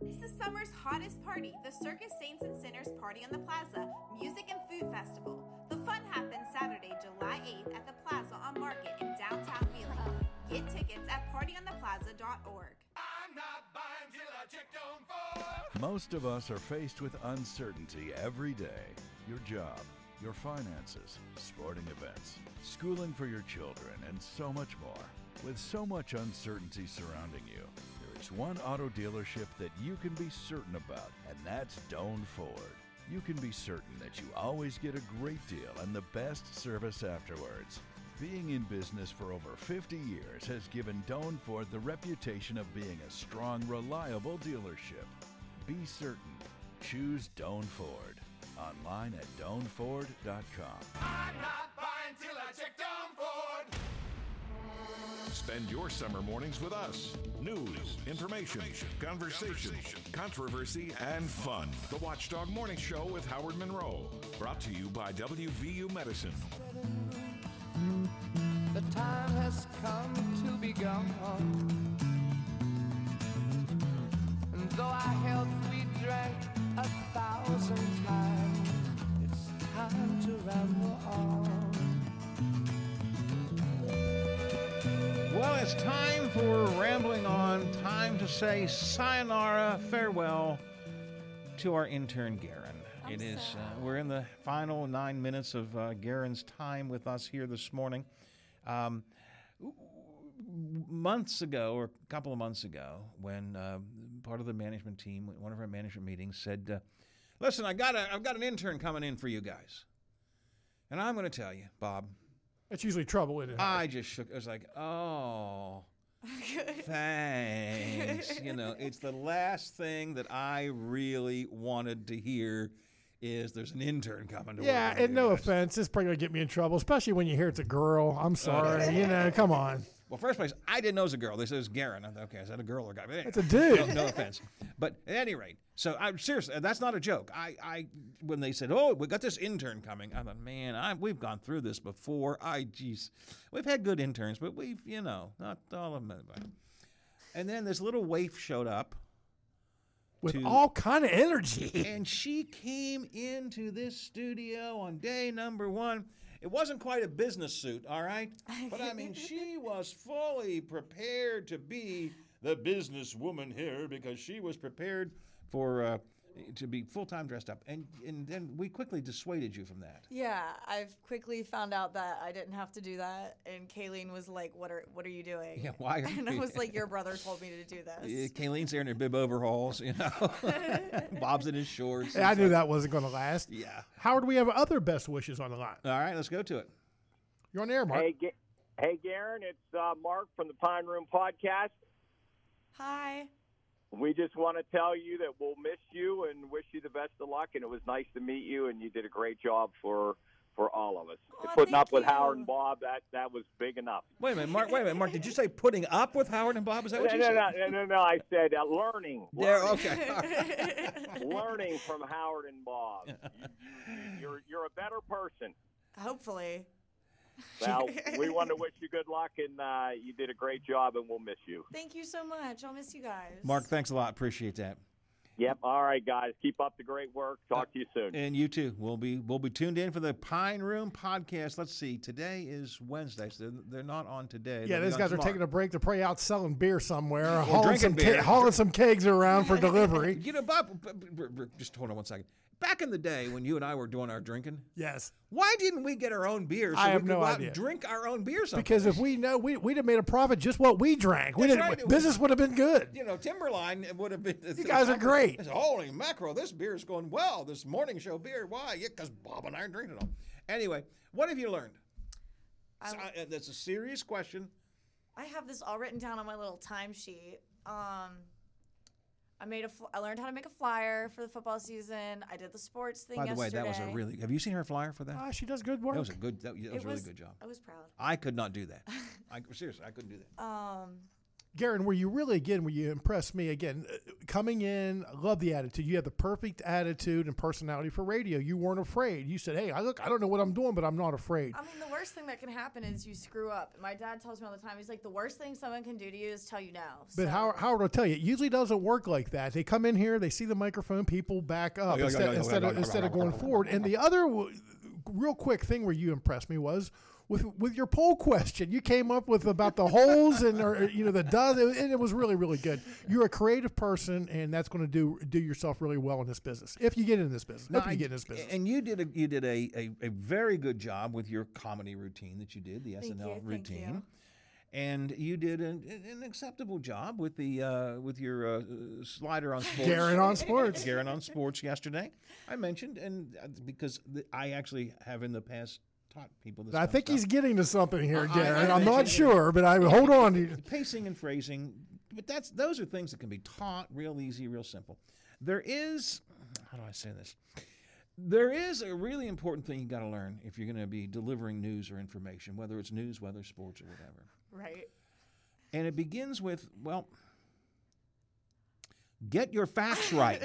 It's the summer's hottest party, the Circus Saints and Sinners Party on the Plaza Music and Food Festival. The fun happens Saturday, July eighth at the Plaza on Market in downtown Wheeling. Get tickets at party on the plaza dot org. I'm not buying till I check Done Ford. Most of us are faced with uncertainty every day. Your job, your finances, sporting events, schooling for your children, and so much more. With so much uncertainty surrounding you, there is one auto dealership that you can be certain about, and that's Done Ford. You can be certain that you always get a great deal and the best service afterwards. Being in business for over fifty years has given Done Ford the reputation of being a strong, reliable dealership. Be certain. Choose Done Ford. Online at Done Ford dot com. I'm not buying till I check Done Ford. Spend your summer mornings with us. News, information, conversation, controversy, and fun. The Watchdog Morning Show with Howard Monroe. Brought to you by W V U Medicine. The time has come to be gone. And though our health we drank a thousand times, it's time to ramble on. Well, it's time for Rambling On, time to say sayonara, farewell to our intern, Garen. I'm it is, uh, we're in the final nine minutes of uh, Garen's time with us here this morning. Um, months ago, or a couple of months ago, when uh, part of the management team, one of our management meetings said, uh, listen, I got a, I've got an intern coming in for you guys. And I'm going to tell you, Bob, it's usually trouble, isn't it? I just shook. I was like, oh, thanks. You know, it's the last thing that I really wanted to hear is there's an intern coming to yeah, work. Yeah, and no guys. Offense. This is probably going to get me in trouble, especially when you hear it's a girl. I'm sorry. Okay. You know, come on. Well, first place, I didn't know it was a girl. They said it was Garen. I thought, okay, is that a girl or a guy? Anyway, it's a dude. No, no offense. But at any rate, so I'm seriously, that's not a joke. I, I, when they said, oh, we got this intern coming, I thought, man, I, we've gone through this before. I, geez, we've had good interns, but we've, you know, not all of them. And then this little waif showed up with to, all kind of energy, and she came into this studio on day number one. It wasn't quite a business suit, all right? But, I mean, she was fully prepared to be the businesswoman here because she was prepared for uh, to be full-time dressed up. And and then we quickly dissuaded you from that. Yeah, I've quickly found out that I didn't have to do that. And Kayleen was like, what are what are you doing? Yeah, why are and you I was like, your brother told me to do this. Yeah, Kayleen's there in her bib overhauls, you know. Bob's in his shorts. Yeah, I knew like, that wasn't going to last. Yeah. Howard, we have other best wishes on the line. All right, let's go to it. You're on the air, Mark. Hey, G- hey Garen, it's uh, Mark from the Pine Room Podcast. Hi. We just want to tell you that we'll miss you and wish you the best of luck. And it was nice to meet you, and you did a great job for for all of us. Oh, putting up you. with Howard and Bob, that, that was big enough. Wait a minute, Mark. Wait a minute, Mark. Did you say putting up with Howard and Bob? Is that what no, you no, said? No, no, no, no. I said uh, learning. There, okay. Learning from Howard and Bob. You, you, you're you're a better person. Hopefully. Well, we want to wish you good luck, and uh, you did a great job, and we'll miss you. Thank you so much. I'll miss you guys. Mark, thanks a lot. Appreciate that. Yep. All right, guys. Keep up the great work. Talk uh, to you soon. And you too. We'll be we'll be tuned in for the Pine Room podcast. Let's see. Today is Wednesday, so they're, they're not on today. Yeah, they'll these guys tomorrow. Are taking a break. They're probably out selling beer somewhere, or hauling, some beer. Ke- hauling some kegs around for delivery. You know, Bob, just hold on one second. Back in the day when you and I were doing our drinking, yes. Why didn't we get our own beer? So I we have could no go out idea. And drink our own beer someplace? Because if we know, we, we'd have made a profit just what we drank. We right. Business would have been good. You know, Timberline would have been. You guys are great. It's, holy mackerel, this beer is going well. This morning show beer, why? Yeah, because Bob and I are drinking them. Anyway, what have you learned? So, uh, that's a serious question. I have this all written down on my little timesheet. Um, I made a. Fl- I learned how to make a flyer for the football season. I did the sports thing. By the yesterday. way, that was a really. Have you seen her flyer for that? Ah, uh, she does good work. That was a good. That, that was a really was, good job. I was proud. I could not do that. I seriously, I couldn't do that. Um. Garen, were you really, again, were you impressed me again? Coming in, I love the attitude. You have the perfect attitude and personality for radio. You weren't afraid. You said, hey, I look, I don't know what I'm doing, but I'm not afraid. I mean, the worst thing that can happen is you screw up. My dad tells me all the time, he's like, the worst thing someone can do to you is tell you no. So. But Howard, Howard will tell you, it usually doesn't work like that. They come in here, they see the microphone, people back up instead, instead, of, instead of going forward. And the other real quick thing where you impressed me was, With with your poll question, you came up with about the holes and or, you know the does, and it was really really good. You're a creative person, and that's going to do do yourself really well in this business if you get in this business. Now, if you get in this business, and you did a you did a, a, a very good job with your comedy routine that you did, the thank S N L you, routine, you. And you did an, an acceptable job with the uh, with your uh, slider on sports, Garen on sports, Garen on sports yesterday. I mentioned, and because I actually have in the past. People this I think he's getting to something here, uh, Garen. I'm not sure, but I hold on. To pacing and phrasing, but that's those are things that can be taught real easy, real simple. There is, how do I say this? There is a really important thing you got to learn if you're going to be delivering news or information, whether it's news, whether sports, or whatever. Right. And it begins with, well, get your facts right.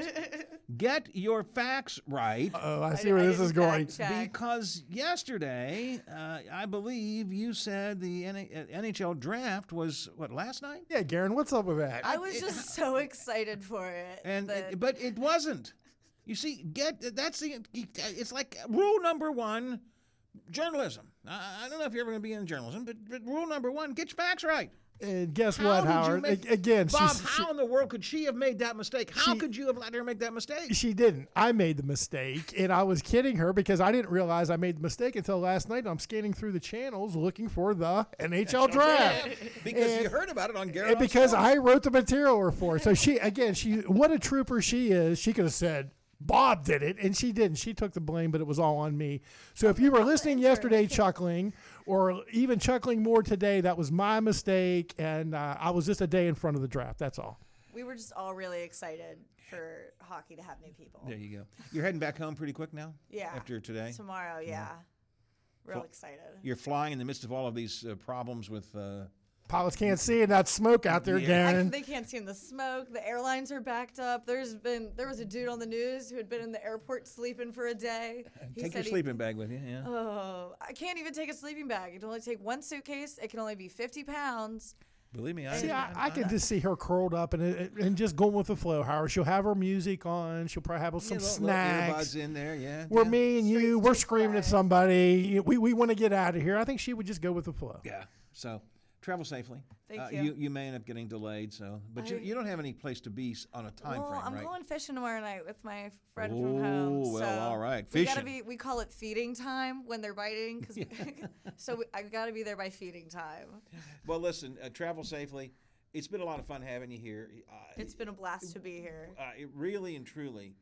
Get your facts right. Oh, I see I, where I this is going. Check. Because yesterday, uh, I believe you said the N H L draft was what last night? Yeah, Garen, what's up with that? I was it, just it, so excited for it, and that... it, but it wasn't. You see, get that's the. It's like rule number one, journalism. I, I don't know if you're ever going to be in journalism, but, but rule number one, get your facts right. And guess how what, Howard? Make, Again, Bob, she, how she, in the world could she have made that mistake? How she, could you have let her make that mistake? She didn't. I made the mistake, and I was kidding her because I didn't realize I made the mistake until last night. I'm scanning through the channels looking for the N H L draft because and, you heard about it on Garen. And because Sports. I wrote the material for her. So she, again, she what a trooper she is. She could have said. Bob did it, and she didn't. She took the blame, but it was all on me. So if you were listening yesterday chuckling, or even chuckling more today, that was my mistake, and uh, I was just a day in front of the draft. That's all. We were just all really excited for hockey to have new people. There you go. You're heading back home pretty quick now? Yeah. After today? Tomorrow, yeah. Mm-hmm. Real so, excited. You're flying in the midst of all of these uh, problems with uh, – pilots can't see in that smoke out there, yeah. Garen. I, they can't see in the smoke. The airlines are backed up. There's been there was a dude on the news who had been in the airport sleeping for a day. He take your he, sleeping bag with you, yeah. Oh, I can't even take a sleeping bag. You can only take one suitcase. It can only be fifty pounds. Believe me, I see. I, I, I can just see her curled up and and just going with the flow. Howard, she'll have her music on. She'll probably have some yeah, little, snacks. Little earbuds in there, yeah. We're yeah. me and you. We're screaming at somebody. We we want to get out of here. I think she would just go with the flow. Yeah. So. Travel safely. Thank uh, you. you. You may end up getting delayed, so but I, you you don't have any place to be on a time well, frame, I'm right? I'm going fishing tomorrow night with my friend oh, from home. Oh, well, so all right. Fishing. We gotta be. We call it feeding time when they're biting, cause yeah. so we, I got to be there by feeding time. Well, listen, uh, travel safely. It's been a lot of fun having you here. Uh, it's been a blast it, to be here. Uh, it really and truly,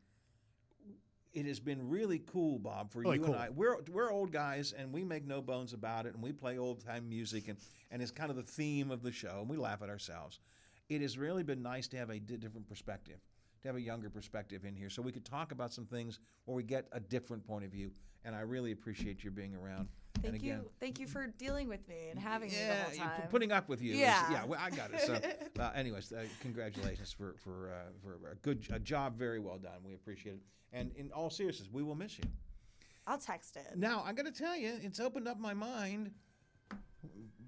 it has been really cool, Bob, for really you cool. and I. We're we're old guys, and we make no bones about it, and we play old-time music, and, and it's kind of the theme of the show, and we laugh at ourselves. It has really been nice to have a di- different perspective, to have a younger perspective in here, so we could talk about some things where we get a different point of view, and I really appreciate you being around. Thank again, you. Thank you for dealing with me and having yeah, me the whole time. Putting up with you. Yeah. Is, yeah, well, I got it. So, uh, anyways, uh, congratulations for for, uh, for a good a job. Very well done. We appreciate it. And in all seriousness, we will miss you. I'll text it. Now, I got to tell you, it's opened up my mind.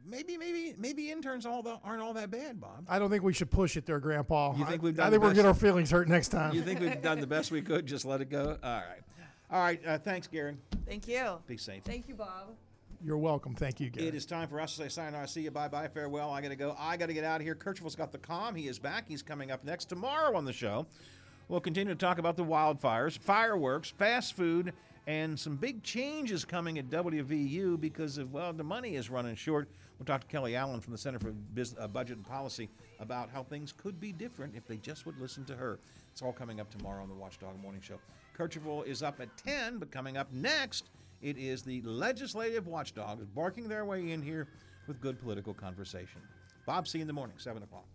Maybe, maybe, maybe interns all the, aren't all that bad, Bob. I don't think we should push it there, Grandpa. You think we've done I, I think we're getting our feelings hurt next time. You think we've done the best we could? Just let it go? All right. All right. Uh, thanks, Garen. Thank you. Be safe. Thank you, Bob. You're welcome. Thank you, Garen. It is time for us to say sayonara. See you. Bye-bye. Farewell. I got to go. I got to get out of here. Kirchhoff's got the comm. He is back. He's coming up next tomorrow on the show. We'll continue to talk about the wildfires, fireworks, fast food, and some big changes coming at W V U because of, well, the money is running short. We'll talk to Kelly Allen from the Center for Business, uh, Budget and Policy about how things could be different if they just would listen to her. It's all coming up tomorrow on the Watchdog Morning Show. Kirchhoff is up at ten, but coming up next, it is the legislative watchdogs barking their way in here with good political conversation. Bob, see you in the morning, seven o'clock.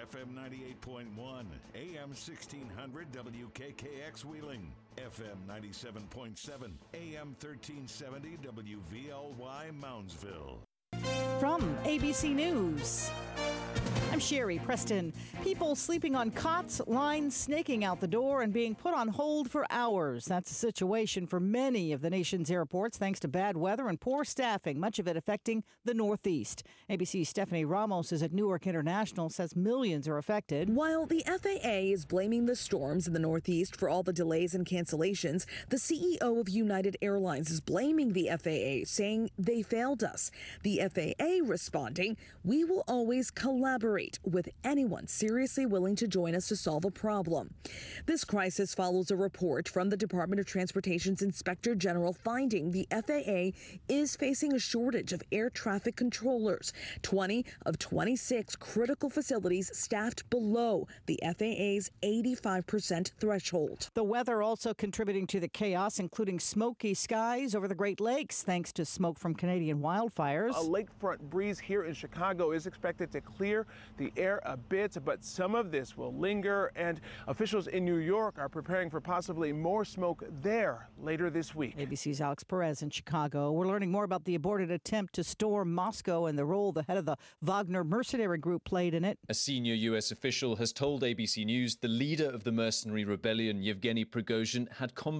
F M ninety-eight point one, A M sixteen hundred, W K K X Wheeling, F M ninety-seven point seven, A M thirteen seventy, W V L Y Moundsville. From A B C News, I'm Sherry Preston. People sleeping on cots, lines snaking out the door, and being put on hold for hours. That's the situation for many of the nation's airports thanks to bad weather and poor staffing, much of it affecting the Northeast. A B C's Stephanie Ramos is at Newark International, says millions are affected. While the F A A is blaming the storms in the Northeast for all the delays and cancellations, the C E O of United Airlines is blaming the F A A, saying they failed us. The F A A responding, "We will always collaborate with anyone seriously willing to join us to solve a problem." This crisis follows a report from the Department of Transportation's Inspector General finding the F A A is facing a shortage of air traffic controllers. twenty of twenty-six critical facilities staffed below the F A A's eighty-five percent threshold. The weather also contributing to the chaos, including smoky skies over the Great Lakes, thanks to smoke from Canadian wildfires. A lakefront breeze here in Chicago is expected to clear the air a bit, but some of this will linger, and officials in New York are preparing for possibly more smoke there later this week. A B C's Alex Perez in Chicago. We're learning more about the aborted attempt to storm Moscow and the role the head of the Wagner mercenary group played in it. A senior U S official has told A B C News the leader of the mercenary rebellion, Yevgeny Prigozhin, had conversations